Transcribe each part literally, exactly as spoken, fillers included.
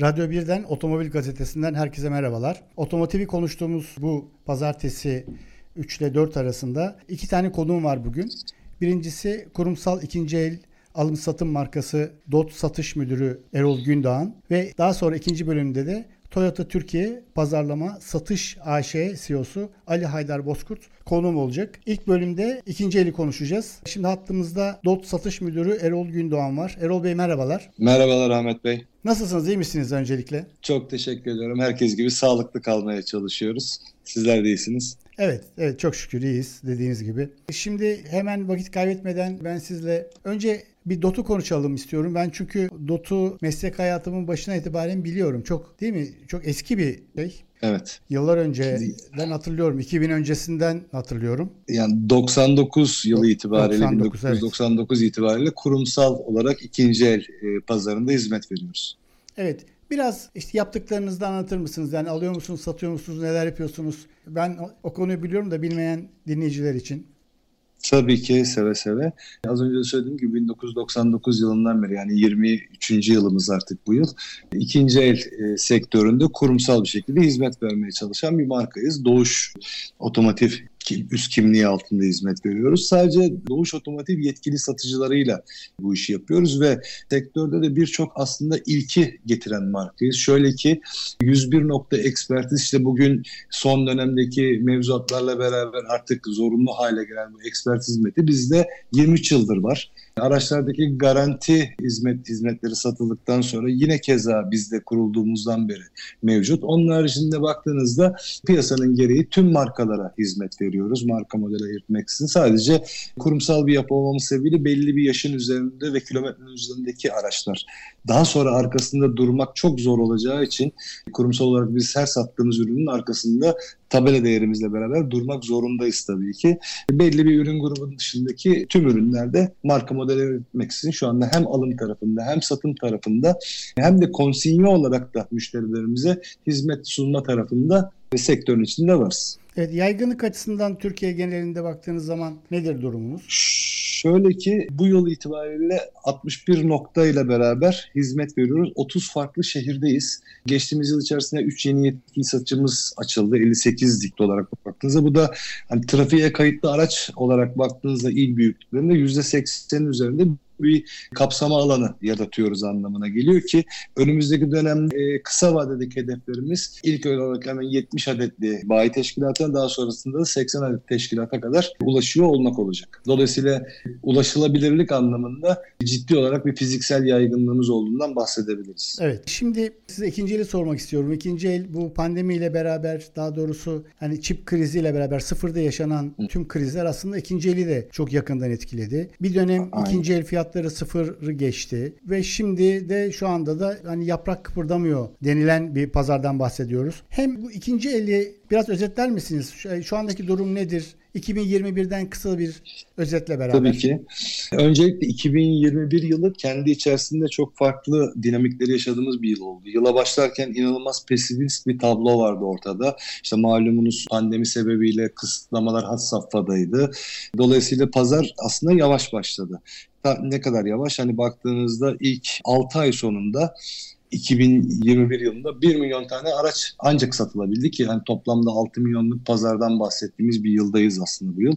Radyo birden Otomobil Gazetesi'nden herkese merhabalar. Otomotivi konuştuğumuz bu pazartesi üç ile dört arasında iki tane konuğum var bugün. Birincisi kurumsal ikinci el alım satım markası D O T Satış Müdürü Erol Gündoğan ve daha sonra ikinci bölümde de Toyota Türkiye Pazarlama Satış A Ş C E O'su Ali Haydar Bozkurt konuğum olacak. İlk bölümde ikinci eli konuşacağız. Şimdi hattımızda D O T Satış Müdürü Erol Gündoğan var. Erol Bey merhabalar. Merhabalar Ahmet Bey. Nasılsınız, iyi misiniz öncelikle? Çok teşekkür ediyorum. Herkes gibi sağlıklı kalmaya çalışıyoruz. Sizler de iyisiniz. Evet, evet çok şükür iyiyiz dediğiniz gibi. Şimdi hemen vakit kaybetmeden ben sizle önce bir D O T'u konuşalım istiyorum. Ben çünkü D O T'u meslek hayatımın başına itibaren biliyorum. Çok değil mi? Çok eski bir şey. Evet. Yıllar önceden hatırlıyorum. iki bin öncesinden hatırlıyorum. Yani doksan dokuz yılı itibariyle doksan dokuz, bin dokuz yüz doksan dokuz evet. itibariyle kurumsal olarak ikinci el pazarında hizmet veriyoruz. Evet. Biraz işte yaptıklarınızı da anlatır mısınız? Yani alıyor musunuz, satıyor musunuz, neler yapıyorsunuz? Ben o konuyu biliyorum da bilmeyen dinleyiciler için. Tabii ki seve seve. Az önce de söylediğim gibi bin dokuz yüz doksan dokuz yılından beri yani yirmi üçüncü yılımız artık bu yıl. İkinci el e, sektöründe kurumsal bir şekilde hizmet vermeye çalışan bir markayız. Doğuş Otomotif üst kimliği altında hizmet veriyoruz. Sadece Doğuş Otomotiv yetkili satıcılarıyla bu işi yapıyoruz ve sektörde de birçok aslında ilki getiren markayız. Şöyle ki yüz bir nokta ekspertiz işte bugün son dönemdeki mevzuatlarla beraber artık zorunlu hale gelen bu ekspertiz hizmeti bizde yirmi üç yıldır var. Araçlardaki garanti hizmet hizmetleri satıldıktan sonra yine keza bizde kurulduğumuzdan beri mevcut. Onun haricinde baktığınızda piyasanın gereği tüm markalara hizmet veriyoruz. Marka modeli ayırtmaksızın sadece kurumsal bir yapı olmamız sebebiyle belli bir yaşın üzerinde ve kilometrenin üzerindeki araçlar. Daha sonra arkasında durmak çok zor olacağı için kurumsal olarak biz her sattığımız ürünün arkasında tabela değerimizle beraber durmak zorundayız tabii ki. Belli bir ürün grubunun dışındaki tüm ürünlerde marka modeli üretmeksizin şu anda hem alım tarafında hem satım tarafında hem de konsinye olarak da müşterilerimize hizmet sunma tarafında ve sektörün içinde varız. Evet, yaygınlık açısından Türkiye genelinde baktığınız zaman nedir durumunuz? Şöyle ki bu yıl itibariyle altmış bir noktayla beraber hizmet veriyoruz. otuz farklı şehirdeyiz. Geçtiğimiz yıl içerisinde üç yeni yetkili satıcımız açıldı. elli sekizlik olarak baktığınızda bu da hani, trafiğe kayıtlı araç olarak baktığınızda il büyüklüklerinde yüzde seksenin üzerinde bir kapsama alanı yaratıyoruz anlamına geliyor ki önümüzdeki dönem e, kısa vadedeki hedeflerimiz ilk olarak hemen yetmiş adetli bayi teşkilatına daha sonrasında da seksen adet teşkilata kadar ulaşıyor olmak olacak. Dolayısıyla ulaşılabilirlik anlamında ciddi olarak bir fiziksel yaygınlığımız olduğundan bahsedebiliriz. Evet. Şimdi size ikinci eli sormak istiyorum. İkinci el bu pandemiyle beraber daha doğrusu hani çip kriziyle beraber sıfırda yaşanan tüm krizler aslında ikinci eli de çok yakından etkiledi. Bir dönem Aynen. ikinci el fiyat sıfırı geçti ve şimdi de şu anda da hani yaprak kıpırdamıyor denilen bir pazardan bahsediyoruz. Hem bu ikinci eli biraz özetler misiniz? Şu, şu andaki durum nedir? iki bin yirmi birden kısa bir özetle beraber. Tabii ki. Öncelikle iki bin yirmi bir yılı kendi içerisinde çok farklı dinamikleri yaşadığımız bir yıl oldu. Yıla başlarken inanılmaz pesimist bir tablo vardı ortada. İşte malumunuz pandemi sebebiyle kısıtlamalar had safhadaydı. Dolayısıyla pazar aslında yavaş başladı. Ne kadar yavaş? Hani baktığınızda ilk altı ay sonunda iki bin yirmi bir yılında bir milyon tane araç ancak satılabildi ki yani toplamda altı milyonluk pazardan bahsettiğimiz bir yıldayız aslında bu yıl.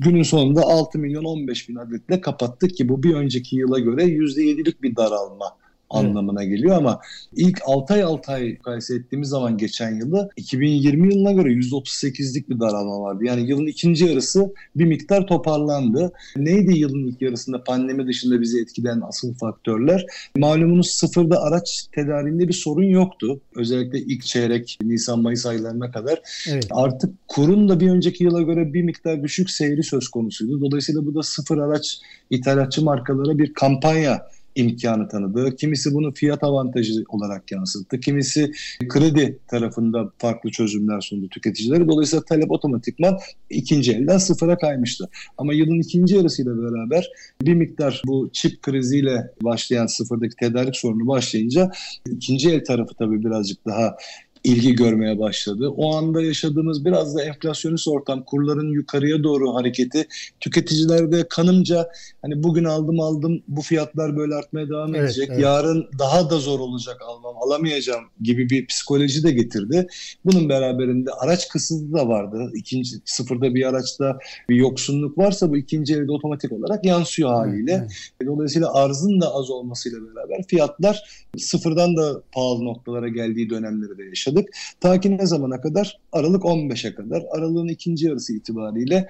Günün sonunda altı milyon on beş bin adetle kapattık ki bu bir önceki yıla göre yüzde yedilik bir daralma anlamına geliyor ama ilk altı ay altı ay mukayese ettiğimiz zaman geçen yılı iki bin yirmi yılına göre yüzde otuz sekizlik bir daralma vardı. Yani yılın ikinci yarısı bir miktar toparlandı. Neydi yılın ilk yarısında pandemi dışında bizi etkileyen asıl faktörler? Malumunuz sıfırda araç tedariğinde bir sorun yoktu. Özellikle ilk çeyrek Nisan-Mayıs aylarına kadar. Evet. Artık kurun da bir önceki yıla göre bir miktar düşük seyri söz konusuydu. Dolayısıyla bu da sıfır araç ithalatçı markalara bir kampanya imkanı tanıdı. Kimisi bunu fiyat avantajı olarak yansıttı. Kimisi kredi tarafında farklı çözümler sundu tüketicilere. Dolayısıyla talep otomatikman ikinci elden sıfıra kaymıştı. Ama yılın ikinci yarısıyla beraber bir miktar bu çip kriziyle başlayan sıfırdaki tedarik sorunu başlayınca ikinci el tarafı tabii birazcık daha ilgi görmeye başladı. O anda yaşadığımız biraz da enflasyonist ortam, kurların yukarıya doğru hareketi, tüketicilerde kanımca hani bugün aldım aldım bu fiyatlar böyle artmaya devam evet, edecek. Evet. Yarın daha da zor olacak, almam alamayacağım gibi bir psikoloji de getirdi. Bunun beraberinde araç kısıtı da vardı. İkinci sıfırda bir araçta bir yoksunluk varsa bu ikinci elde otomatik olarak yansıyor haliyle. Evet, evet. Dolayısıyla arzın da az olmasıyla beraber fiyatlar sıfırdan da pahalı noktalara geldiği dönemleri de yaşadı. Ta ki ne zamana kadar? Aralık on beşe kadar. Aralık'ın ikinci yarısı itibariyle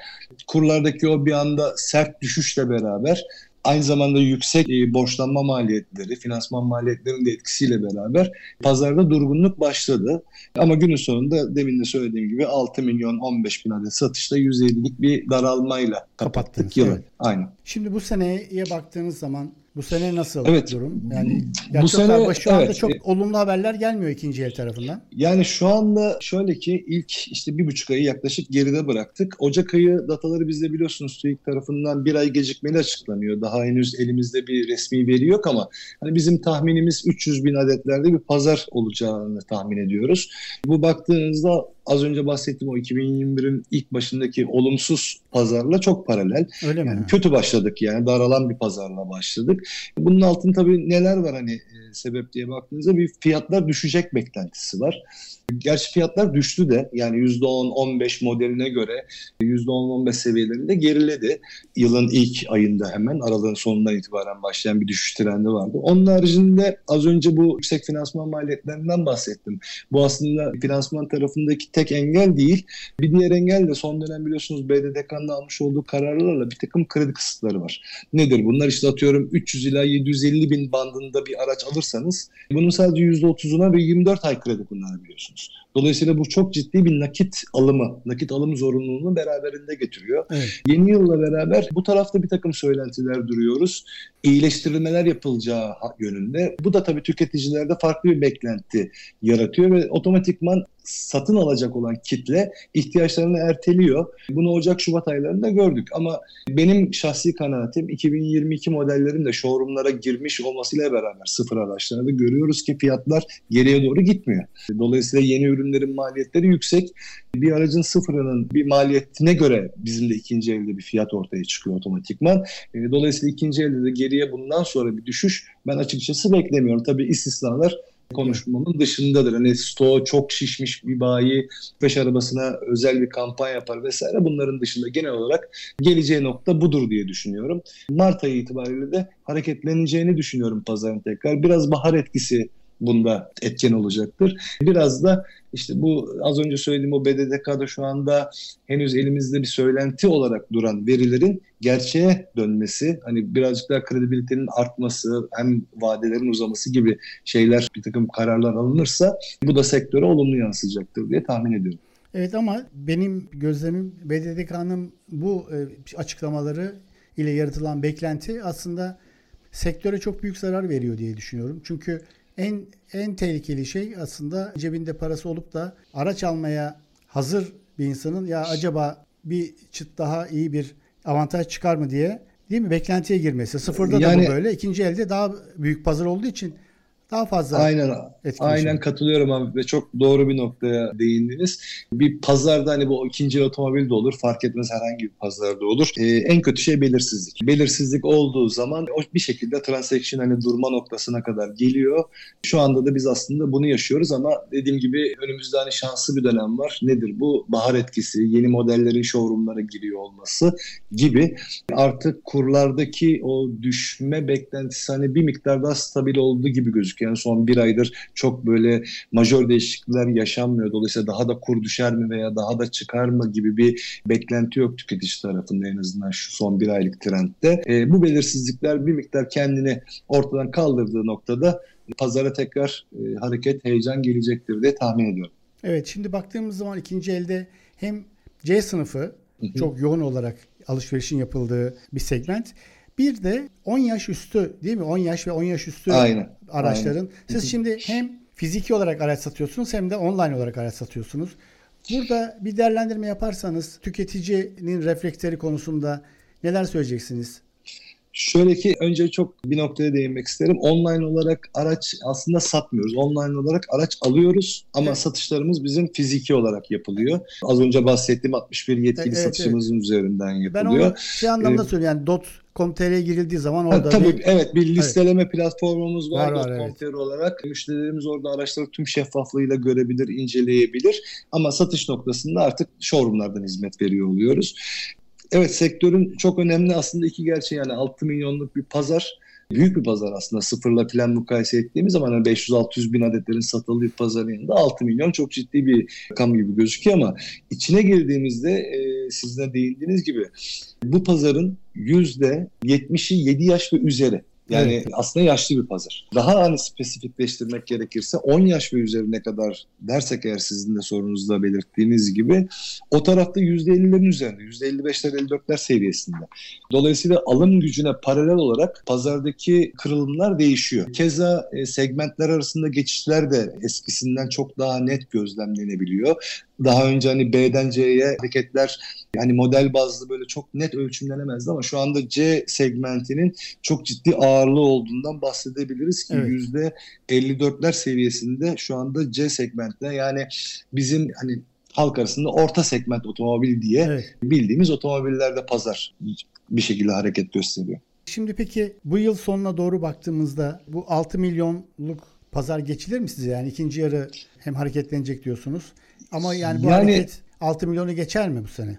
kurlardaki o bir anda sert düşüşle beraber aynı zamanda yüksek borçlanma maliyetleri, finansman maliyetlerinin de etkisiyle beraber pazarda durgunluk başladı. Ama günün sonunda demin de söylediğim gibi altı milyon on beş bin adet satışla yüzde yedilik bir daralmayla kapattık yılı. Evet. Aynen. Şimdi bu seneye baktığınız zaman bu sene nasıl evet, durum? Yani bu sene şu anda evet, çok olumlu haberler gelmiyor ikinci el tarafından. Yani şu anda şöyle ki ilk işte bir buçuk ayı yaklaşık geride bıraktık. Ocak ayı dataları bizde biliyorsunuz TÜİK tarafından bir ay gecikmeli açıklanıyor. Daha henüz elimizde bir resmi veri yok ama hani bizim tahminimiz üç yüz bin adetlerde bir pazar olacağını tahmin ediyoruz. Bu baktığınızda az önce bahsettiğim o iki bin yirmi birin ilk başındaki olumsuz pazarla çok paralel. Öyle mi? Yani kötü başladık, yani daralan bir pazarla başladık. Bunun altında tabii neler var hani e, sebep diye baktığınızda bir fiyatlar düşecek beklentisi var. Gerçi fiyatlar düştü de yani yüzde on on beş modeline göre yüzde on on beş seviyelerinde geriledi. Yılın ilk ayında hemen aralığın sonundan itibaren başlayan bir düşüş trendi vardı. Onun haricinde az önce bu yüksek finansman maliyetlerinden bahsettim. Bu aslında finansman tarafındaki tek engel değil. Bir diğer engel de son dönem biliyorsunuz B D D K'nın almış olduğu kararlarla bir takım kredi kısıtları var. Nedir bunlar? İşte atıyorum üç yüz ila yedi yüz elli bin bandında bir araç alırsanız bunun sadece yüzde otuzuna ve yirmi dört ay kredi kullanabiliyorsunuz. Dolayısıyla bu çok ciddi bir nakit alımı, nakit alım zorunluluğunu beraberinde getiriyor. Evet. Yeni yılla beraber bu tarafta bir takım söylentiler duruyoruz. İyileştirilmeler yapılacağı yönünde. Bu da tabii tüketicilerde farklı bir beklenti yaratıyor ve otomatikman satın alacak olan kitle ihtiyaçlarını erteliyor. Bunu Ocak-Şubat aylarında gördük ama benim şahsi kanaatim iki bin yirmi iki modellerin de showroomlara girmiş olmasıyla beraber sıfır araçlarda görüyoruz ki fiyatlar geriye doğru gitmiyor. Dolayısıyla yeni ürünlerin maliyetleri yüksek. Bir aracın sıfırının bir maliyetine göre bizim de ikinci elde bir fiyat ortaya çıkıyor otomatikman. Dolayısıyla ikinci elde de geriye bundan sonra bir düşüş ben açıkçası beklemiyorum. Tabii istisnalar konuşmamın dışındadır. Hani stoğu çok şişmiş bir bayi beş arabasına özel bir kampanya yapar vesaire. Bunların dışında genel olarak geleceği nokta budur diye düşünüyorum. Mart ayı itibariyle de hareketleneceğini düşünüyorum pazarın tekrar. Biraz bahar etkisi bunda etken olacaktır. Biraz da işte bu az önce söylediğim o B D D K'da şu anda henüz elimizde bir söylenti olarak duran verilerin gerçeğe dönmesi, hani birazcık daha kredibilitenin artması, hem vadelerin uzaması gibi şeyler, bir takım kararlar alınırsa bu da sektöre olumlu yansıyacaktır diye tahmin ediyorum. Evet ama benim gözlemim B D D K'nın bu açıklamaları ile yaratılan beklenti aslında sektöre çok büyük zarar veriyor diye düşünüyorum. Çünkü En en tehlikeli şey aslında cebinde parası olup da araç almaya hazır bir insanın ya acaba bir çıt daha iyi bir avantaj çıkar mı diye değil mi beklentiye girmesi. Sıfırda yani, da bu böyle. İkinci elde daha büyük pazar olduğu için daha fazla aynen, aynen katılıyorum abi ve çok doğru bir noktaya değindiniz. Bir pazarda hani bu ikinci otomobil de olur, fark etmez, herhangi bir pazarda olur. Ee, en kötü şey belirsizlik. Belirsizlik olduğu zaman o bir şekilde transaction hani durma noktasına kadar geliyor. Şu anda da biz aslında bunu yaşıyoruz ama dediğim gibi önümüzde hani şanslı bir dönem var. Nedir bu? Bahar etkisi, yeni modellerin showroomlara giriyor olması gibi. Artık kurlardaki o düşme beklentisi hani bir miktar daha stabil olduğu gibi gözüküyor. Yani son bir aydır çok böyle majör değişiklikler yaşanmıyor. Dolayısıyla daha da kur düşer mi veya daha da çıkar mı gibi bir beklenti yok tüketici tarafında en azından şu son bir aylık trendde. E, bu belirsizlikler bir miktar kendini ortadan kaldırdığı noktada pazara tekrar e, hareket, heyecan gelecektir diye tahmin ediyorum. Evet, şimdi baktığımız zaman ikinci elde hem C sınıfı çok yoğun olarak alışverişin yapıldığı bir segment. Bir de on yaş üstü değil mi? on yaş ve on yaş üstü aynen, araçların. Aynen. Siz şimdi hem fiziki olarak araç satıyorsunuz hem de online olarak araç satıyorsunuz. Burada bir değerlendirme yaparsanız tüketicinin refleksleri konusunda neler söyleyeceksiniz? Şöyle ki önce çok bir noktaya değinmek isterim. Online olarak araç aslında satmıyoruz. Online olarak araç alıyoruz ama evet. satışlarımız bizim fiziki olarak yapılıyor. Az önce bahsettiğim altmış bir yetkili evet, satışımızın evet. üzerinden yapılıyor. Ben onu şey anlamda ee, söylüyorum yani dot com nokta t r'ye girildiği zaman orada tabii bir, evet bir listeleme evet. platformumuz var, var, var .com.tr evet. olarak. Müşterilerimiz orada araçları tüm şeffaflığıyla görebilir, inceleyebilir ama satış noktasında artık showroomlardan hizmet veriyor oluyoruz. Evet, sektörün çok önemli aslında iki gerçeği, yani altı milyonluk bir pazar, büyük bir pazar aslında, sıfırla plan mukayese ettiğimiz zaman yani beş yüz altı yüz bin adetlerin satıldığı bir pazarın yanında altı milyon çok ciddi bir rakam gibi gözüküyor ama içine girdiğimizde e, sizin de değindiğiniz gibi bu pazarın yüzde yetmişi yedi yaş ve üzeri. Yani evet. aslında yaşlı bir pazar. Daha hani spesifikleştirmek gerekirse on yaş ve üzerine kadar dersek eğer, sizin de sorunuzda belirttiğiniz gibi o tarafta yüzde ellilerin üzerinde, yüzde elli beşler elli dörtler seviyesinde. Dolayısıyla alım gücüne paralel olarak pazardaki kırılımlar değişiyor. Keza segmentler arasında geçişler de eskisinden çok daha net gözlemlenebiliyor. Daha önce hani B'den C'ye hareketler yani model bazlı böyle çok net ölçümlenemezdi ama şu anda C segmentinin çok ciddi ağırlığı olduğundan bahsedebiliriz ki evet. yüzde elli dörtler seviyesinde şu anda C segmentine, yani bizim hani halk arasında orta segment otomobil diye evet. bildiğimiz otomobillerde pazar bir şekilde hareket gösteriyor. Şimdi peki bu yıl sonuna doğru baktığımızda bu altı milyonluk pazar geçilir mi size? Yani ikinci yarı hem hareketlenecek diyorsunuz. Ama yani bu yani, hareket altı milyonu geçer mi bu sene?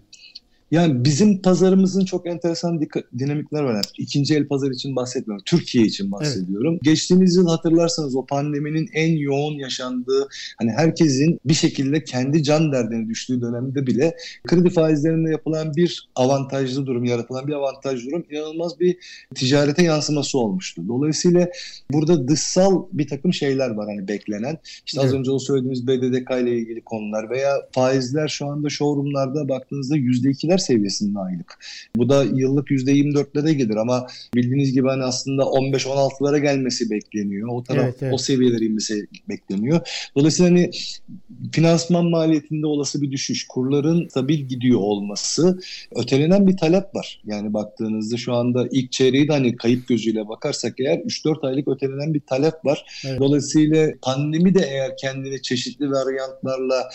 Yani bizim pazarımızın çok enteresan dinamikler var. İkinci el pazar için bahsetmiyorum. Türkiye için bahsediyorum. Evet. Geçtiğimiz yıl hatırlarsanız o pandeminin en yoğun yaşandığı, hani herkesin bir şekilde kendi can derdine düştüğü dönemde bile kredi faizlerinde yapılan bir avantajlı durum, yaratılan bir avantaj durum inanılmaz bir ticarete yansıması olmuştu. Dolayısıyla burada dışsal bir takım şeyler var hani beklenen. İşte evet. az önce o söylediğimiz B D D K ile ilgili konular veya faizler şu anda showroomlarda baktığınızda yüzde ikiler seviyesinde aylık. Bu da yıllık yüzde yirmi dörtlere gelir ama bildiğiniz gibi hani aslında on beş on altılara gelmesi bekleniyor. O taraf evet, evet. o seviyelere inmesi bekleniyor. Dolayısıyla hani finansman maliyetinde olası bir düşüş, kurların stabil gidiyor olması, ötelenen bir talep var. Yani baktığınızda şu anda ilk çeyreği de hani kayıp gözüyle bakarsak eğer üç dört aylık ötelenen bir talep var. Evet. Dolayısıyla pandemi de eğer kendini çeşitli varyantlarla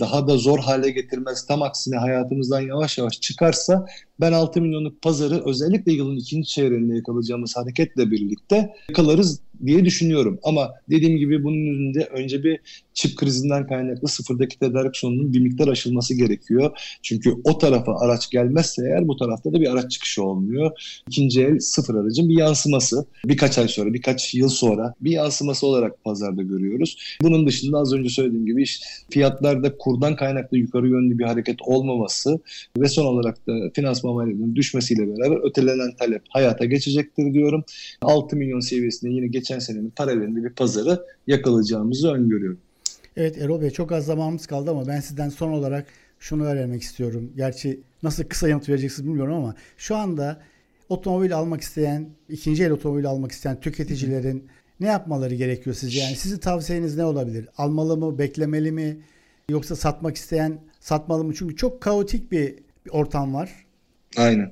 daha da zor hale getirmez, tam aksine hayatımızdan yavaş yavaş çıkarsa ben altı milyonluk pazarı özellikle yılın ikinci çeyreğinde yakalayacağımız hareketle birlikte yakalarız diye düşünüyorum. Ama dediğim gibi bunun önünde önce bir çip krizinden kaynaklı sıfırdaki tedarik sorununun bir miktar aşılması gerekiyor. Çünkü o tarafa araç gelmezse eğer bu tarafta da bir araç çıkışı olmuyor. İkinci el sıfır aracın bir yansıması, birkaç ay sonra, birkaç yıl sonra bir yansıması olarak pazarda görüyoruz. Bunun dışında az önce söylediğim gibi işte fiyatlarda kurdan kaynaklı yukarı yönlü bir hareket olmaması ve son olarak da finansman maliyetinin düşmesiyle beraber ötelenen talep hayata geçecektir diyorum. altı milyon seviyesinde yine geçen senenin paralelinde bir pazarı yakalayacağımızı öngörüyorum. Evet Erol Bey, çok az zamanımız kaldı ama ben sizden son olarak şunu öğrenmek istiyorum. Gerçi nasıl kısa yanıt vereceksiniz bilmiyorum ama şu anda otomobil almak isteyen, ikinci el otomobil almak isteyen tüketicilerin ne yapmaları gerekiyor sizce? Yani sizin tavsiyeniz ne olabilir? Almalı mı, beklemeli mi? Yoksa satmak isteyen satmalı mı? Çünkü çok kaotik bir, bir ortam var. Aynen.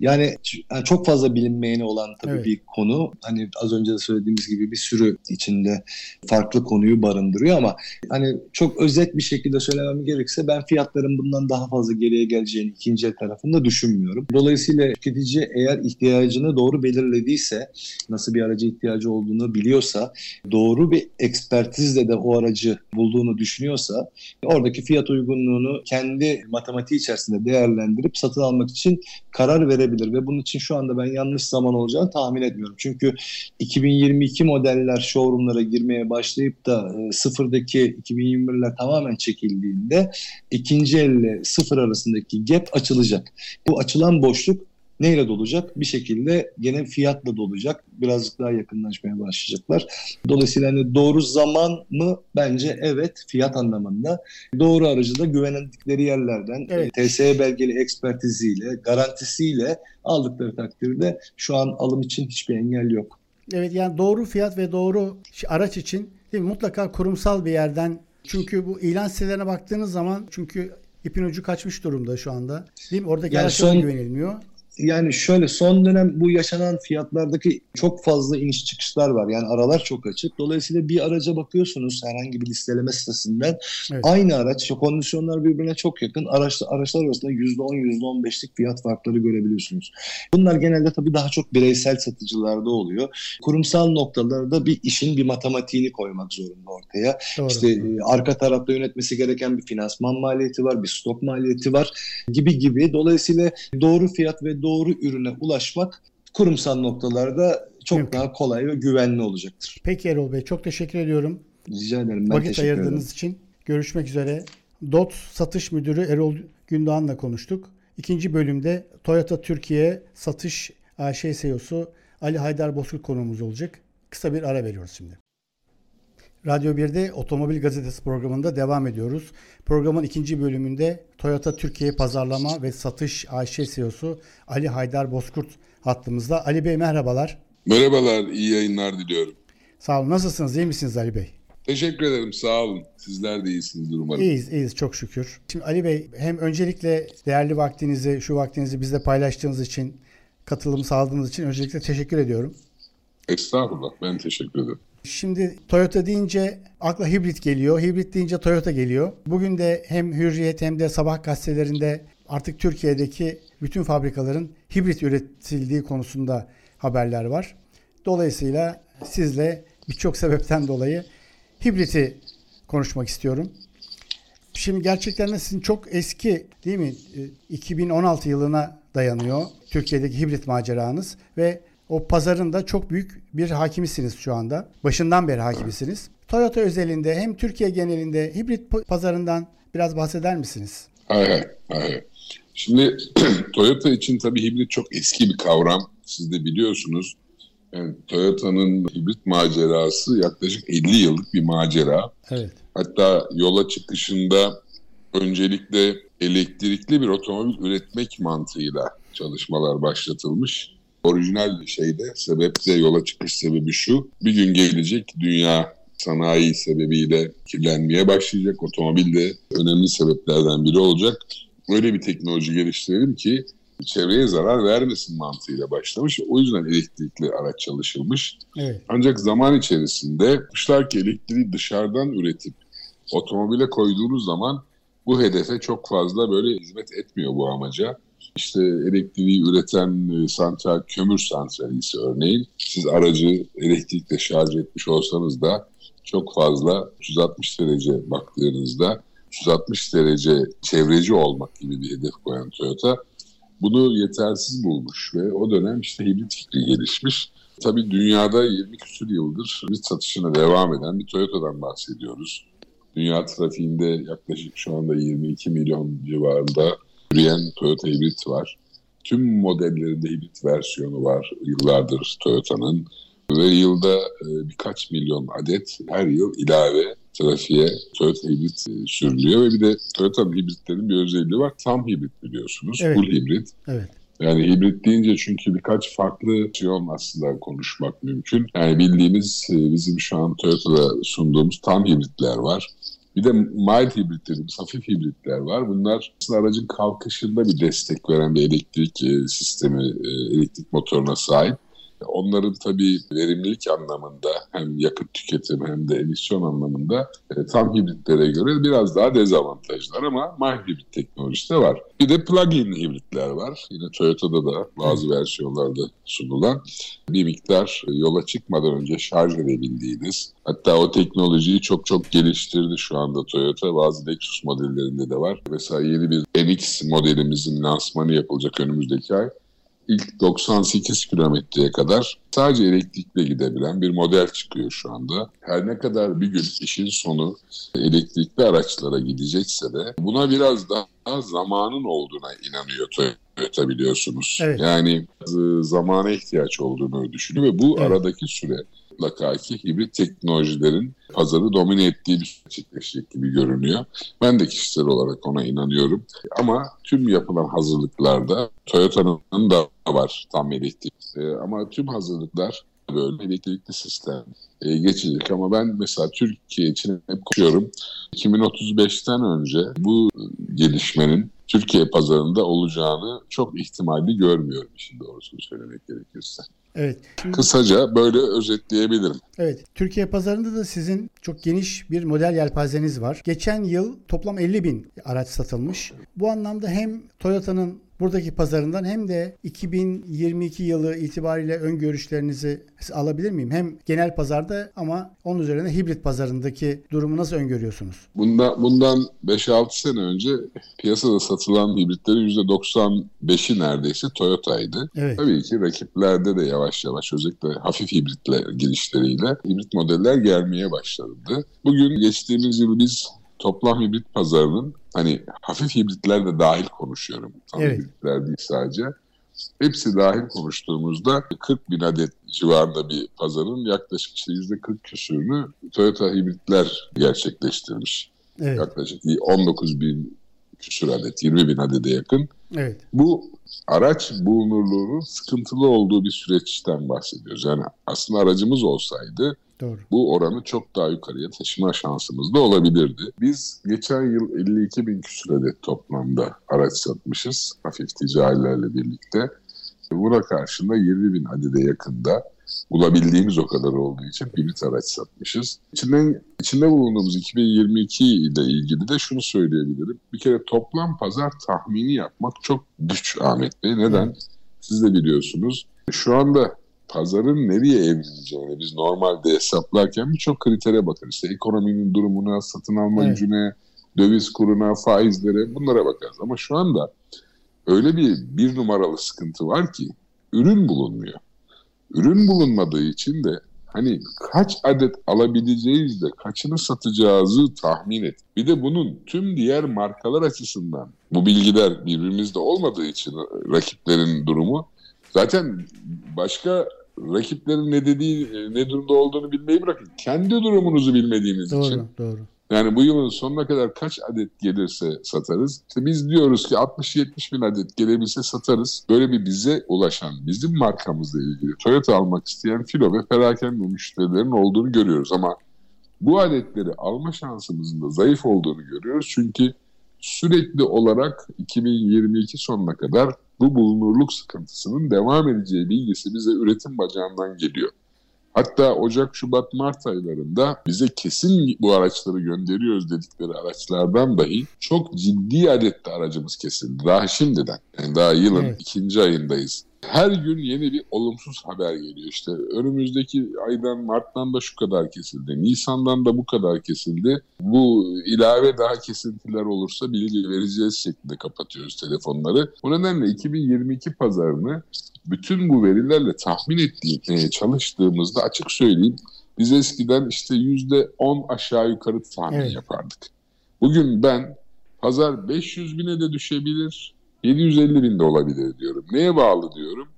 Yani çok fazla bilinmeyeni olan tabii evet. bir konu. Hani az önce de söylediğimiz gibi bir sürü içinde farklı konuyu barındırıyor ama hani çok özet bir şekilde söylemem gerekirse ben fiyatların bundan daha fazla geriye geleceğini ikinci el tarafında düşünmüyorum. Dolayısıyla tüketici eğer ihtiyacını doğru belirlediyse, nasıl bir araca ihtiyacı olduğunu biliyorsa, doğru bir ekspertizle de o aracı bulduğunu düşünüyorsa oradaki fiyat uygunluğunu kendi matematiği içerisinde değerlendirip satın almak için karar verebilir ve bunun için şu anda ben yanlış zaman olacağını tahmin etmiyorum. Çünkü iki bin yirmi iki modeller showroomlara girmeye başlayıp da e, sıfırdaki iki bin yirmi birler tamamen çekildiğinde ikinci elle sıfır arasındaki gap açılacak. Bu açılan boşluk neyle dolacak? Bir şekilde gene fiyatla dolacak. Birazcık daha yakınlaşmaya başlayacaklar. Dolayısıyla hani doğru zaman mı? Bence evet, fiyat anlamında. Doğru aracı da güvenildikleri yerlerden evet. T S E belgeli ekspertiziyle, garantisiyle aldıkları takdirde şu an alım için hiçbir engel yok. Evet, yani doğru fiyat ve doğru araç için değil mi? Mutlaka kurumsal bir yerden, çünkü bu ilan sitelerine baktığınız zaman çünkü ipin ucu kaçmış durumda şu anda. Değil mi? Oradaki yani araçlara son... güvenilmiyor. yani şöyle, son dönem bu yaşanan fiyatlardaki çok fazla iniş çıkışlar var. Yani aralar çok açık. Dolayısıyla bir araca bakıyorsunuz herhangi bir listeleme sitesinden. Evet. Aynı araç, kondisyonlar birbirine çok yakın. Araçlar, araçlar arasında yüzde on, yüzde on beşlik fiyat farkları görebiliyorsunuz. Bunlar genelde tabii daha çok bireysel satıcılarda oluyor. Kurumsal noktalarda bir işin bir matematiğini koymak zorunda ortaya. Doğru. İşte arka tarafta yönetmesi gereken bir finansman maliyeti var, bir stok maliyeti var gibi gibi. Dolayısıyla doğru fiyat ve doğru ürüne ulaşmak kurumsal noktalarda çok Mümkün. daha kolay ve güvenli olacaktır. Peki Erol Bey, çok teşekkür ediyorum. Rica ederim. Ben Vakit ayırdığınız için. Görüşmek üzere. D O T Satış Müdürü Erol Gündoğan'la konuştuk. İkinci bölümde Toyota Türkiye Satış A Ş C E O'su Ali Haydar Bozkurt konuğumuz olacak. Kısa bir ara veriyoruz şimdi. Radyo bir'de Otomobil Gazetesi programında devam ediyoruz. Programın ikinci bölümünde Toyota Türkiye Pazarlama ve Satış A Ş C E O'su Ali Haydar Bozkurt hattımızda. Ali Bey, merhabalar. Merhabalar, iyi yayınlar diliyorum. Sağ olun. Nasılsınız, iyi misiniz Ali Bey? Teşekkür ederim, sağ olun. Sizler de iyisiniz umarım. İyiyiz, iyiyiz, çok şükür. Şimdi Ali Bey, hem öncelikle değerli vaktinizi, şu vaktinizi bizle paylaştığınız için, katılım sağladığınız için öncelikle teşekkür ediyorum. Estağfurullah, ben teşekkür ederim. Şimdi Toyota deyince akla hibrit geliyor, hibrit deyince Toyota geliyor. Bugün de hem Hürriyet hem de Sabah gazetelerinde artık Türkiye'deki bütün fabrikaların hibrit üretildiği konusunda haberler var. Dolayısıyla sizle birçok sebepten dolayı hibriti konuşmak istiyorum. Şimdi gerçekten de sizin çok eski, değil mi, iki bin on altı yılına dayanıyor Türkiye'deki hibrit maceranız ve o pazarın da çok büyük bir hakimisiniz şu anda. Başından beri hakimisiniz. Toyota özelinde hem Türkiye genelinde hibrit pazarından biraz bahseder misiniz? Hayır, hayır. Şimdi Toyota için tabii hibrit çok eski bir kavram. Siz de biliyorsunuz. Yani Toyota'nın hibrit macerası yaklaşık elli yıllık bir macera. Evet. Hatta yola çıkışında öncelikle elektrikli bir otomobil üretmek mantığıyla çalışmalar başlatılmış. Orijinal şeyde, sebepte, yola çıkış sebebi şu: bir gün gelecek dünya sanayi sebebiyle kirlenmeye başlayacak. Otomobil de önemli sebeplerden biri olacak. Öyle bir teknoloji geliştirelim ki çevreye zarar vermesin mantığıyla başlamış. O yüzden elektrikli araç çalışılmış. Evet. Ancak zaman içerisinde yapmışlar ki elektriği dışarıdan üretip otomobile koyduğunuz zaman bu hedefe çok fazla böyle hizmet etmiyor, bu amaca. İşte elektriği üreten santral, kömür santrali ise örneğin, siz aracı elektrikle şarj etmiş olsanız da çok fazla üç yüz altmış derece baktığınızda üç yüz altmış derece çevreci olmak gibi bir hedef koyan Toyota bunu yetersiz bulmuş ve o dönem işte hibrit fikri gelişmiş. Tabii dünyada yirmi küsur yıldır hibrit satışına devam eden bir Toyota'dan bahsediyoruz. Dünya trafiğinde yaklaşık şu anda yirmi iki milyon civarında üreyen Toyota hibrit var. Tüm modellerinde hibrit versiyonu var yıllardır Toyota'nın. Ve yılda birkaç milyon adet her yıl ilave trafiğe Toyota hibrit sürülüyor. Ve bir de Toyota'nın hibritlerinin bir özelliği var. Tam hibrit biliyorsunuz. Evet. Full hibrit. Evet. Yani hibrit deyince çünkü birkaç farklı versiyon aslında konuşmak mümkün. Yani bildiğimiz bizim şu an Toyota'da sunduğumuz tam hibritler var. Bir de mild hibrit dediğimiz hafif hibritler var. Bunlar aslında aracın kalkışında bir destek veren bir elektrik sistemi, elektrik motoruna sahip. Onların tabii verimlilik anlamında hem yakıt tüketimi hem de emisyon anlamında tam hibritlere göre biraz daha dezavantajlar, ama mild hibrit teknolojisi de var. Bir de plug-in hibritler var. Yine Toyota'da da bazı versiyonlarda sunulan, bir miktar yola çıkmadan önce şarj edebildiğiniz, hatta o teknolojiyi çok çok geliştirdi şu anda Toyota. Bazı Lexus modellerinde de var. Mesela yeni bir N X modelimizin lansmanı yapılacak önümüzdeki ay. İlk doksan sekiz kilometreye kadar sadece elektrikle gidebilen bir model çıkıyor şu anda. Her ne kadar bir gün işin sonu elektrikli araçlara gidecekse de buna biraz daha zamanın olduğuna inanıyor Toyota, biliyorsunuz. Evet. Yani zamana ihtiyaç olduğunu düşünüyor ve bu evet. aradaki süre mutlaka ki hibrit teknolojilerin pazarı domine ettiği bir gerçekleşecek gibi görünüyor. Ben de kişisel olarak ona inanıyorum. Ama tüm yapılan hazırlıklarda Toyota'nın da var tam elektrik. Ee, ama tüm hazırlıklar böyle elektrikli sistem ee, geçecek. Ama ben mesela Türkiye için hep konuşuyorum. iki bin otuz beşten önce bu gelişmenin Türkiye pazarında olacağını çok ihtimalli görmüyorum, işin doğrusunu söylemek gerekirse. Evet. Şimdi, kısaca böyle özetleyebilirim. Evet. Türkiye pazarında da sizin çok geniş bir model yelpazeniz var. Geçen yıl toplam elli bin araç satılmış. Bu anlamda hem Toyota'nın buradaki pazarından hem de iki bin yirmi iki yılı itibariyle öngörüşlerinizi alabilir miyim? Hem genel pazarda ama onun üzerine hibrit pazarındaki durumu nasıl öngörüyorsunuz? Bundan, bundan beş altı sene önce piyasada satılan hibritlerin yüzde doksan beşi neredeyse Toyota'ydı. Evet. Tabii ki rakiplerde de yavaş yavaş özellikle hafif hibritler girişleriyle hibrit modeller gelmeye başladı. Bugün geçtiğimiz yıl biz toplam hibrit pazarının, hani hafif hibritler de dahil konuşuyorum, tam evet, hibritler değil sadece, hepsi dahil konuştuğumuzda kırk bin adet civarında bir pazarın yaklaşık işte yüzde kırk küsürünü Toyota hibritler gerçekleştirmiş. Evet. Yaklaşık on dokuz bin küsür adet, yirmi bin adede yakın. Evet. Bu araç bulunurluğunun sıkıntılı olduğu bir süreçten bahsediyoruz. Yani aslında aracımız olsaydı, doğru, bu oranı çok daha yukarıya taşıma şansımız da olabilirdi. Biz geçen yıl elli iki bin küsur adet toplamda araç satmışız hafif ticarilerle birlikte. Buna karşında yirmi bin adede yakında bulabildiğimiz o kadar olduğu için hibrit araç satmışız. İçinden, içinde bulunduğumuz iki bin yirmi iki ile ilgili de şunu söyleyebilirim. Bir kere toplam pazar tahmini yapmak çok güç Ahmet Bey. Neden? Evet. Siz de biliyorsunuz. Şu anda pazarın nereye evrileceğini biz normalde hesaplarken birçok kritere bakarız. İşte ekonominin durumuna, satın alma gücüne, evet, döviz kuruna, faizlere, bunlara bakarız. Ama şu anda öyle bir bir numaralı sıkıntı var ki ürün bulunmuyor. Ürün bulunmadığı için de hani kaç adet alabileceğiz de kaçını satacağızı tahmin et. Bir de bunun tüm diğer markalar açısından bu bilgiler birbirimizde olmadığı için rakiplerin durumu, zaten başka rakiplerin ne dediği, ne durumda olduğunu bilmeyi bırakın, kendi durumunuzu bilmediğiniz doğru, için. Doğru. Yani bu yılın sonuna kadar kaç adet gelirse satarız. İşte biz diyoruz ki altmış yetmiş bin adet gelebilse satarız. Böyle bir bize ulaşan, bizim markamızla ilgili Toyota almak isteyen filo ve perakende müşterilerin olduğunu görüyoruz. Ama bu adetleri alma şansımızın da zayıf olduğunu görüyoruz. Çünkü sürekli olarak iki bin yirmi iki sonuna kadar bu bulunurluk sıkıntısının devam edeceği bilgisi bize üretim bacağından geliyor. Hatta Ocak, Şubat, Mart aylarında bize kesin bu araçları gönderiyoruz dedikleri araçlardan dahi çok ciddi adette aracımız kesildi. Daha şimdiden, yani daha yılın evet, ikinci ayındayız. Her gün yeni bir olumsuz haber geliyor. İşte önümüzdeki aydan, Mart'tan da şu kadar kesildi, Nisan'dan da bu kadar kesildi. Bu ilave daha kesintiler olursa bilgi vereceğiz şeklinde kapatıyoruz telefonları. Bu nedenle iki bin yirmi iki pazarını bütün bu verilerle tahmin ettiğimiz, çalıştığımızda açık söyleyeyim, biz eskiden işte yüzde on aşağı yukarı tahmin evet, yapardık. Bugün ben pazar beş yüz bine de düşebilir, yedi yüz elli bin de olabilir diyorum. Neye bağlı diyorum?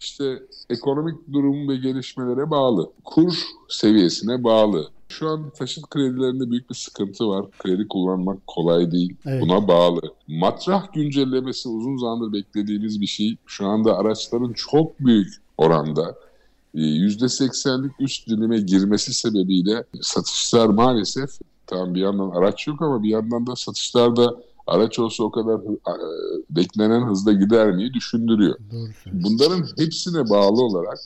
İşte ekonomik durum ve gelişmelere bağlı. Kur seviyesine bağlı. Şu an taşıt kredilerinde büyük bir sıkıntı var. Kredi kullanmak kolay değil. Evet. Buna bağlı. Matrah güncellemesi uzun zamandır beklediğimiz bir şey. Şu anda araçların çok büyük oranda yüzde seksenlik üst dilime girmesi sebebiyle satışlar maalesef, tam bir yandan araç yok ama bir yandan da satışlarda araç olsa o kadar beklenen hızda gider miyi düşündürüyor. Bunların hepsine bağlı olarak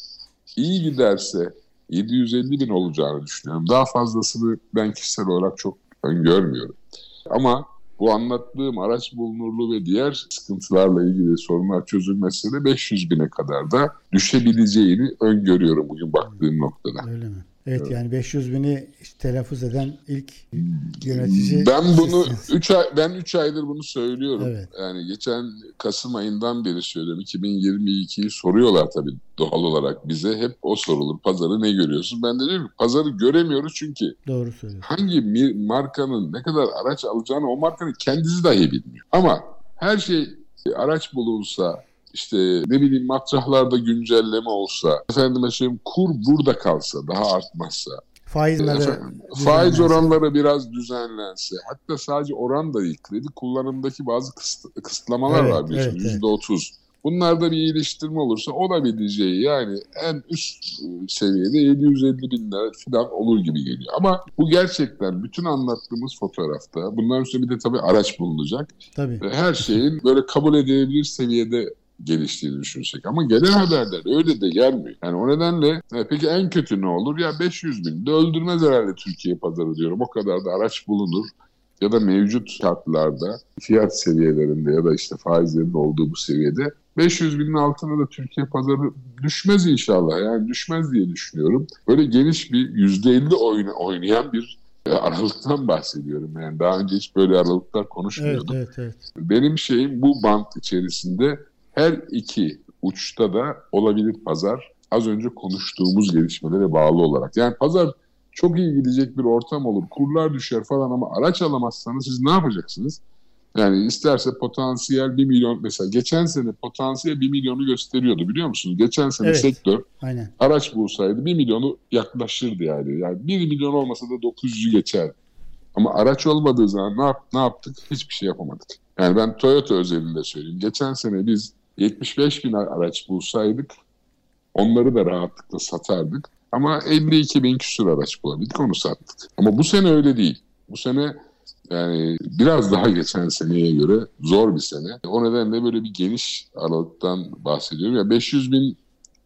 iyi giderse yedi yüz elli bin olacağını düşünüyorum. Daha fazlasını ben kişisel olarak çok öngörmüyorum. Ama bu anlattığım araç bulunurluğu ve diğer sıkıntılarla ilgili sorunlar çözülmesine beş yüz bine kadar da düşebileceğini öngörüyorum bugün baktığım noktada. Öyle mi? Evet, evet, yani beş yüz bini telaffuz eden ilk yönetici. Ben bunu üç ay, ben üç aydır bunu söylüyorum. Evet. Yani geçen Kasım ayından beri söylüyorum. iki bin yirmi ikiyi soruyorlar tabii doğal olarak bize. Hep o sorulur. Pazarı ne görüyorsun? Ben de diyorum ki pazarı göremiyoruz çünkü. Doğru söylüyorsun. Hangi markanın ne kadar araç alacağını o markanın kendisi dahi bilmiyor. Ama her şey araç bulunsa, İşte ne bileyim matrahlarda güncelleme olsa, efendime söyleyeyim kur burada kalsa, daha artmazsa, Faizlere efendim, faiz oranları biraz düzenlense, hatta sadece oran da değil, kredi kullanımdaki bazı kısıtlamalar evet, var biliyorsunuz, evet, yüzde otuz. Bunlarda bir iyileştirme olursa olabileceği yani en üst seviyede yedi yüz elli bin lira falan olur gibi geliyor. Ama bu gerçekten bütün anlattığımız fotoğrafta, bunların üstüne bir de tabii araç bulunacak. Tabii. Her şeyin böyle kabul edilebilir seviyede geliştiğini düşünsek. Ama gelen haberler öyle de gelmiyor. Yani o nedenle peki en kötü ne olur? Ya beş yüz bin de öldürmez herhalde Türkiye pazarı diyorum. O kadar da araç bulunur. Ya da mevcut şartlarda fiyat seviyelerinde ya da işte faizlerin olduğu bu seviyede beş yüz binin altına da Türkiye pazarı düşmez inşallah. Yani düşmez diye düşünüyorum. Böyle geniş bir yüzde elli oyna, oynayan bir aralıktan bahsediyorum. Yani daha önce hiç böyle aralıklar konuşmuyorduk. Evet, evet, evet. Benim şeyim bu bant içerisinde her iki uçta da olabilir pazar. Az önce konuştuğumuz gelişmelere bağlı olarak. Yani pazar çok iyi gidecek bir ortam olur, kurlar düşer falan ama araç alamazsanız siz ne yapacaksınız? Yani isterse potansiyel bir milyon, mesela geçen sene potansiyel bir milyonu gösteriyordu, biliyor musunuz? Geçen sene evet, sektör aynen, araç bulsaydı bir milyonu yaklaşırdı yani. Yani bir milyon olmasa da dokuz yüzü geçerdi. Ama araç olmadığı zaman ne, yap- ne yaptık? Hiçbir şey yapamadık. Yani ben Toyota özelinde söyleyeyim. Geçen sene biz yetmiş beş bin araç bulsaydık onları da rahatlıkla satardık. Ama elli iki bin küsur araç bulabildik, onu sattık. Ama bu sene öyle değil. Bu sene yani biraz daha geçen seneye göre zor bir sene. O nedenle böyle bir geniş aralıktan bahsediyorum. Ya beş yüz bin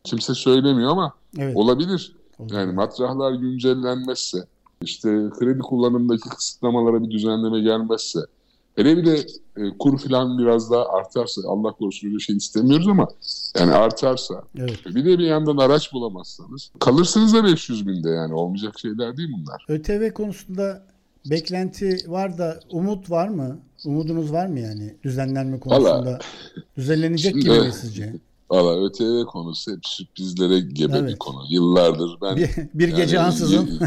kimse söylemiyor ama evet, olabilir. Olur. Yani matrahlar güncellenmezse, işte kredi kullanımındaki kısıtlamalara bir düzenleme gelmezse, hele bir de kur falan biraz daha artarsa, Allah korusun öyle şey istemiyoruz ama yani artarsa, evet, bir de bir yandan araç bulamazsanız kalırsınız da beş yüz binde, yani olmayacak şeyler değil bunlar. ÖTV konusunda beklenti var da umut var mı? Umudunuz var mı yani düzenlenme konusunda? Vallahi, düzenlenecek gibi mi sizce? Valla ÖTV konusu hep sürprizlere gebe evet, bir konu. Yıllardır ben... Bir, bir yani gece ansızın.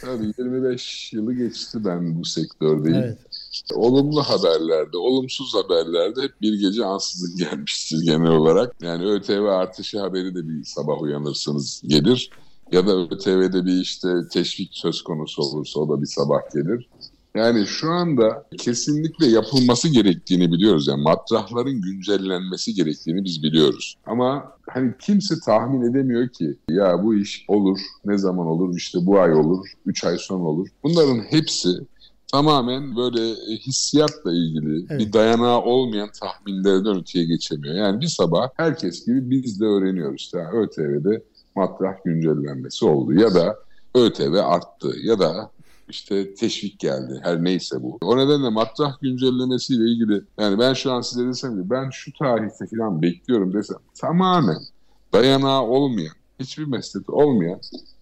Tabii yirmi beş yılı geçti ben bu sektördeyim. Evet. Olumlu haberlerde, olumsuz haberlerde hep bir gece ansızın gelmiştir genel olarak. Yani ÖTV artışı haberi de bir sabah uyanırsınız gelir. Ya da ÖTV'de bir işte teşvik söz konusu olursa o da bir sabah gelir. Yani şu anda kesinlikle yapılması gerektiğini biliyoruz. Yani matrahların güncellenmesi gerektiğini biz biliyoruz. Ama hani kimse tahmin edemiyor ki ya bu iş olur, ne zaman olur, işte bu ay olur, üç ay sonra olur. Bunların hepsi tamamen böyle hissiyatla ilgili, evet, bir dayanağı olmayan tahminlerden öteye geçemiyor. Yani bir sabah herkes gibi biz de öğreniyoruz. Yani ÖTV'de matrah güncellenmesi oldu ya da ÖTV arttı ya da işte teşvik geldi, her neyse bu. O nedenle matrah güncellemesiyle ilgili yani ben şu an size desem ki ben şu tarihte falan bekliyorum desem, tamamen dayanağı olmayan, hiçbir mesleki olmayan,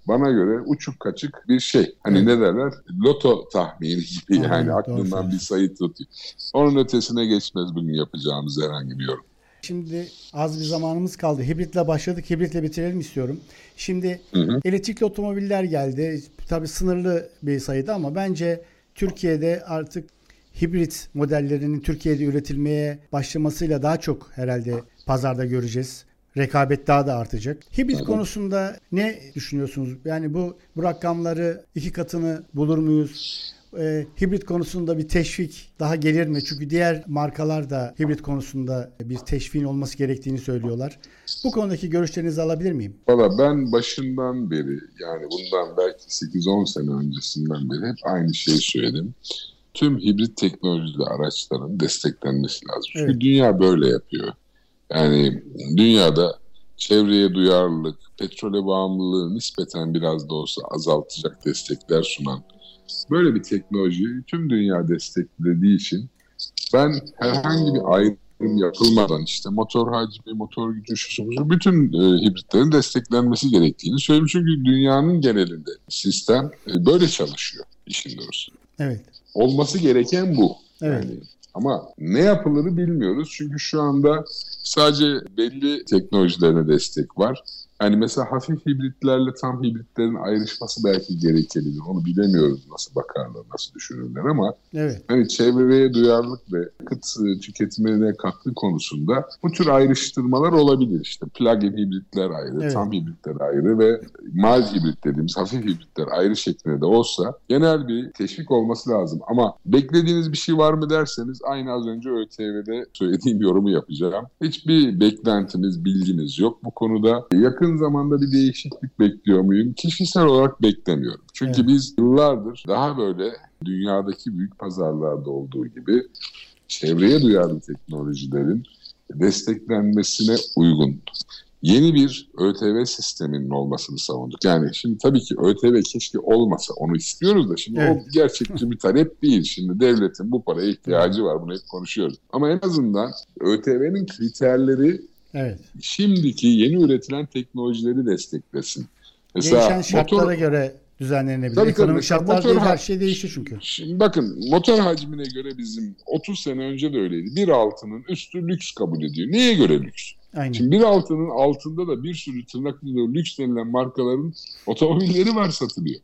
bana göre uçuk kaçık bir şey. Hani evet, ne derler? Loto tahmini gibi yani, aynen, aklından bir sayı tutuyor. Onun ötesine geçmez bugün yapacağımız herhangi bir yorum. Şimdi az bir zamanımız kaldı. Hibritle başladık, hibritle bitirelim istiyorum. Şimdi hı hı, elektrikli otomobiller geldi. Tabii sınırlı bir sayıda ama bence Türkiye'de artık hibrit modellerinin Türkiye'de üretilmeye başlamasıyla daha çok herhalde pazarda göreceğiz. Rekabet daha da artacak. Hibrit evet, konusunda ne düşünüyorsunuz? Yani bu, bu rakamları iki katını bulur muyuz? Ee, hibrit konusunda bir teşvik daha gelir mi? Çünkü diğer markalar da hibrit konusunda bir teşviğin olması gerektiğini söylüyorlar. Bu konudaki görüşlerinizi alabilir miyim? Valla ben başından beri, yani bundan belki sekiz on sene öncesinden beri hep aynı şeyi söyledim. Tüm hibrit teknolojili araçların desteklenmesi lazım. Çünkü evet, dünya böyle yapıyor. Yani dünyada çevreye duyarlılık, petrole bağımlılığı nispeten biraz da olsa azaltacak destekler sunan böyle bir teknoloji tüm dünya desteklediği için ben herhangi bir ayrım yapılmadan işte motor hacmi, motor gücü, şusu, bütün e, hibritlerin desteklenmesi gerektiğini söylüyorum. Çünkü dünyanın genelinde sistem e, böyle çalışıyor işin doğrusu. Evet. Olması gereken bu. Evet. Yani, ama ne yapılırı bilmiyoruz çünkü şu anda sadece belli teknolojilerine destek var. Yani mesela hafif hibritlerle tam hibritlerin ayrışması belki gerekebilir. Onu bilemiyoruz, nasıl bakarlar, nasıl düşünürler ama evet. Hani çevreye duyarlılık ve yakıt tüketimine katkı konusunda bu tür ayrıştırmalar olabilir. İşte plug-in hibritler ayrı, evet. Tam hibritler ayrı ve mild hibrit dediğimiz hafif hibritler ayrı şeklinde de olsa genel bir teşvik olması lazım. Ama beklediğiniz bir şey var mı derseniz aynı az önce ÖTV'de söylediğim yorumu yapacağım. Hiçbir beklentimiz, bilgimiz yok bu konuda. Yakın zamanda bir değişiklik bekliyor muyum? Kişisel olarak beklemiyorum. Çünkü evet. Biz yıllardır daha böyle dünyadaki büyük pazarlarda olduğu gibi çevreye duyarlı teknolojilerin desteklenmesine uygun yeni bir ÖTV sisteminin olmasını savunduk. Yani şimdi tabii ki ÖTV keşke olmasa, onu istiyoruz da şimdi evet. O gerçekçi bir talep değil. Şimdi devletin bu paraya ihtiyacı var, bunu hep konuşuyoruz. Ama en azından ÖTV'nin kriterleri evet. Şimdiki yeni üretilen teknolojileri desteklesin. Mesela değişen şartlara motor... göre düzenlenebilir. Tabii, ekonomik tabii. Şartlar motor... değil, her şey değişti çünkü. Şimdi bakın, motor hacmine göre bizim otuz sene önce de öyleydi. bir altının üstü lüks kabul ediyor. Neye göre lüks? Aynen. Şimdi bir altının altında da bir sürü tırnaklı lüks denilen markaların otomobilleri var, satılıyor.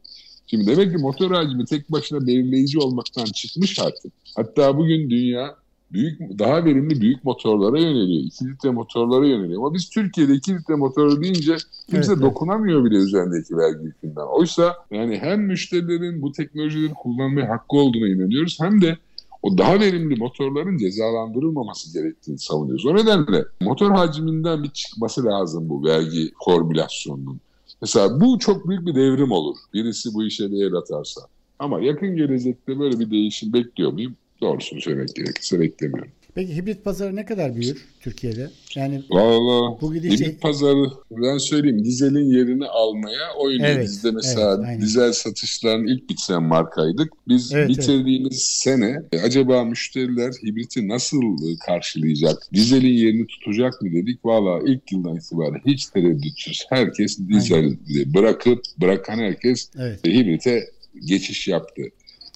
Şimdi demek ki motor hacmi tek başına belirleyici olmaktan çıkmış artık. Hatta bugün dünya büyük, daha verimli büyük motorlara yöneliyor. iki litre motorlara yöneliyor. Ama biz Türkiye'de iki litre motoru deyince kimse evet, dokunamıyor evet. Bile üzerindeki vergi yükünden. Oysa yani hem müşterilerin bu teknolojileri kullanmaya hakkı olduğuna inanıyoruz, hem de o daha verimli motorların cezalandırılmaması gerektiğini savunuyoruz. O nedenle motor hacminden bir çıkması lazım bu vergi formülasyonunun. Mesela bu çok büyük bir devrim olur, birisi bu işe bir el atarsa. Ama yakın gelecekte böyle bir değişim bekliyor muyum? Doğrusunu söylemek gerekirse beklemiyorum. Peki hibrit pazarı ne kadar büyür Türkiye'de? Yani vallahi bu gidişe... hibrit pazarı, ben söyleyeyim, dizelin yerini almaya oynuyor. Evet, biz de mesela evet, dizel satışların ilk biten markaydık. Biz evet, bitirdiğimiz evet. sene acaba müşteriler hibriti nasıl karşılayacak, dizelin yerini tutacak mı dedik. Vallahi ilk yıldan itibaren hiç tereddütsüz herkes dizel bırakıp bırakan herkes evet. hibrite geçiş yaptı.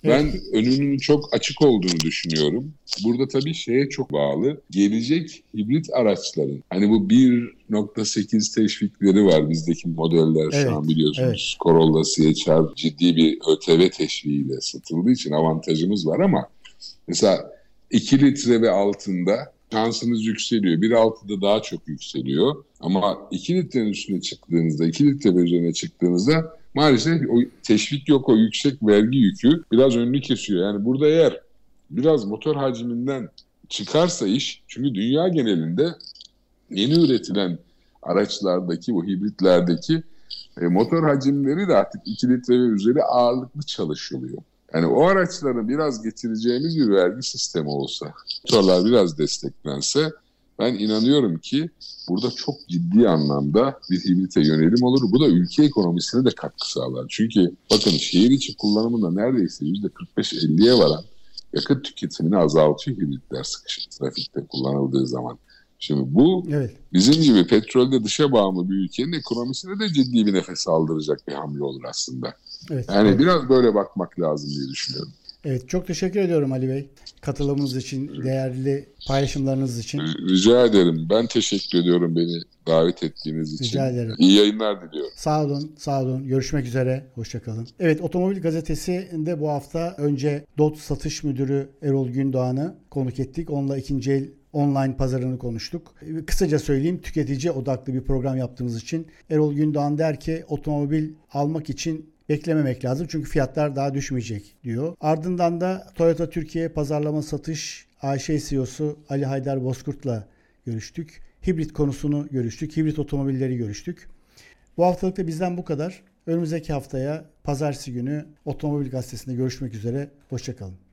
Ben evet. önünün çok açık olduğunu düşünüyorum. Burada tabii şeye çok bağlı. Gelecek hibrit araçların, hani bu bir nokta sekiz teşvikleri var bizdeki modeller evet, şu an biliyorsunuz. Evet. Corolla, C H R ciddi bir ÖTV teşviğiyle satıldığı için avantajımız var ama mesela iki litre ve altında şansınız yükseliyor. bir altıda daha çok yükseliyor. Ama iki litrenin üstüne çıktığınızda, iki litre ve üzerine çıktığınızda maalesef o teşvik yok, o yüksek vergi yükü biraz önünü kesiyor. Yani burada eğer biraz motor hacminden çıkarsa iş, çünkü dünya genelinde yeni üretilen araçlardaki, bu hibritlerdeki e, motor hacimleri de artık iki litre ve üzeri ağırlıklı çalışılıyor. Yani o araçlara biraz getireceğimiz bir vergi sistemi olsa, motorlar biraz desteklense, ben inanıyorum ki burada çok ciddi anlamda bir hibrite yönelim olur. Bu da ülke ekonomisine de katkı sağlar. Çünkü bakın, şehir içi kullanımında neredeyse yüzde kırk beş elliye varan yakıt tüketimini azaltıyor hibritler sıkışık trafikte kullanıldığı zaman. Şimdi bu evet. bizim gibi petrolde dışa bağımlı bir ülkenin ekonomisine de ciddi bir nefes aldıracak bir hamle olur aslında. Evet, yani evet. biraz böyle bakmak lazım diye düşünüyorum. Evet, çok teşekkür ediyorum Ali Bey. Katılımınız için, değerli paylaşımlarınız için. Rica ederim. Ben teşekkür ediyorum beni davet ettiğiniz için. Rica ederim. İyi yayınlar diliyorum. Sağ olun, sağ olun. Görüşmek üzere. Hoşça kalın. Evet, Otomobil Gazetesi'nde bu hafta önce D O T Satış Müdürü Erol Gündoğan'ı konuk ettik. Onunla ikinci el online pazarını konuştuk. Kısaca söyleyeyim, tüketici odaklı bir program yaptığımız için. Erol Gündoğan der ki, otomobil almak için beklememek lazım çünkü fiyatlar daha düşmeyecek diyor. Ardından da Toyota Türkiye Pazarlama Satış A Ş C E O'su Ali Haydar Bozkurt'la görüştük. Hibrit konusunu görüştük. Hibrit otomobilleri görüştük. Bu haftalık da bizden bu kadar. Önümüzdeki haftaya Pazartesi günü Otomobil Gazetesi'nde görüşmek üzere. Hoşça kalın.